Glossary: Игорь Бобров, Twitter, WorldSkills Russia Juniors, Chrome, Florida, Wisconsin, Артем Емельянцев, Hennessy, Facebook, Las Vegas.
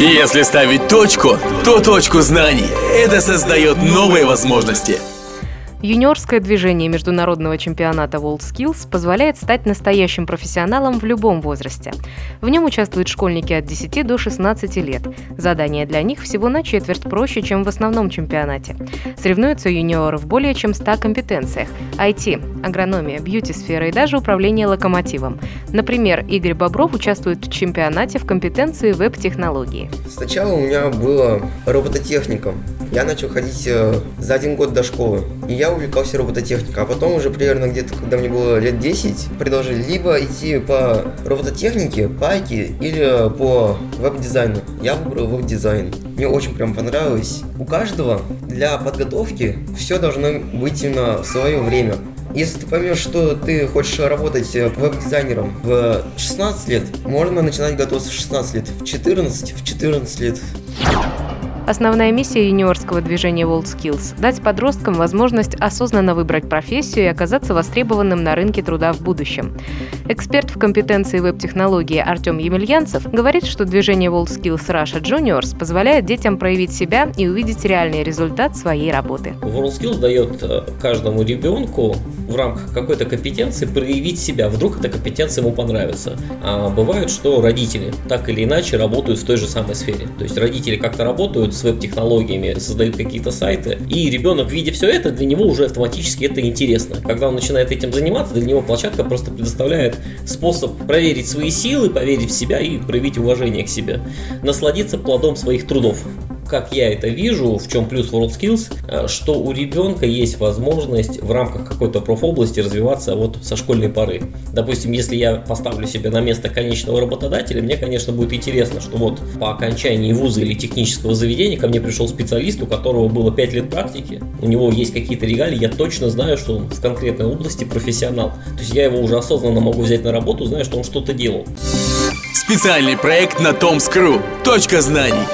И если ставить точку, то точку знаний. Это создает новые возможности. Юниорское движение международного чемпионата WorldSkills позволяет стать настоящим профессионалом в любом возрасте. В нем участвуют школьники от 10 до 16 лет. Задания для них всего на четверть проще, чем в основном чемпионате. Соревнуются юниоры в более чем 100 компетенциях – IT, агрономия, бьюти-сфера и даже управление локомотивом. Например, Игорь Бобров участвует в чемпионате в компетенции веб-технологии. Сначала у меня было робототехника. Я начал ходить за 1 год до школы, и я увлекался робототехникой, а потом уже примерно где-то, когда мне было лет 10, предложили либо идти по робототехнике, по IT или по веб-дизайну. Я выбрал веб-дизайн. Мне очень прям понравилось. У каждого для подготовки все должно быть именно в свое время. Если ты поймешь, что ты хочешь работать веб-дизайнером в 16 лет, можно начинать готовиться в 16 лет, в 14 лет. Основная миссия юниорского движения WorldSkills – дать подросткам возможность осознанно выбрать профессию и оказаться востребованным на рынке труда в будущем. Эксперт в компетенции веб-технологии Артем Емельянцев говорит, что движение WorldSkills Russia Juniors позволяет детям проявить себя и увидеть реальный результат своей работы. WorldSkills дает каждому ребенку в рамках какой-то компетенции проявить себя. Вдруг эта компетенция ему понравится. А бывает, что родители так или иначе работают в той же самой сфере. То есть родители как-то работают с веб-технологиями, создают какие-то сайты, и ребенок, видя все это, для него уже автоматически это интересно. Когда он начинает этим заниматься, для него площадка просто предоставляет способ проверить свои силы, поверить в себя и проявить уважение к себе, насладиться плодом своих трудов. Как я это вижу, в чем плюс WorldSkills, что у ребенка есть возможность в рамках какой-то профобласти развиваться вот со школьной поры. Допустим, если я поставлю себя на место конечного работодателя, мне, конечно, будет интересно, что вот по окончании вуза или технического заведения ко мне пришел специалист, у которого было 5 лет практики, у него есть какие-то регалии, я точно знаю, что он в конкретной области профессионал. То есть я его уже осознанно могу взять на работу, зная, что он что-то делал. Специальный проект на Tom's Crew. Точка знаний.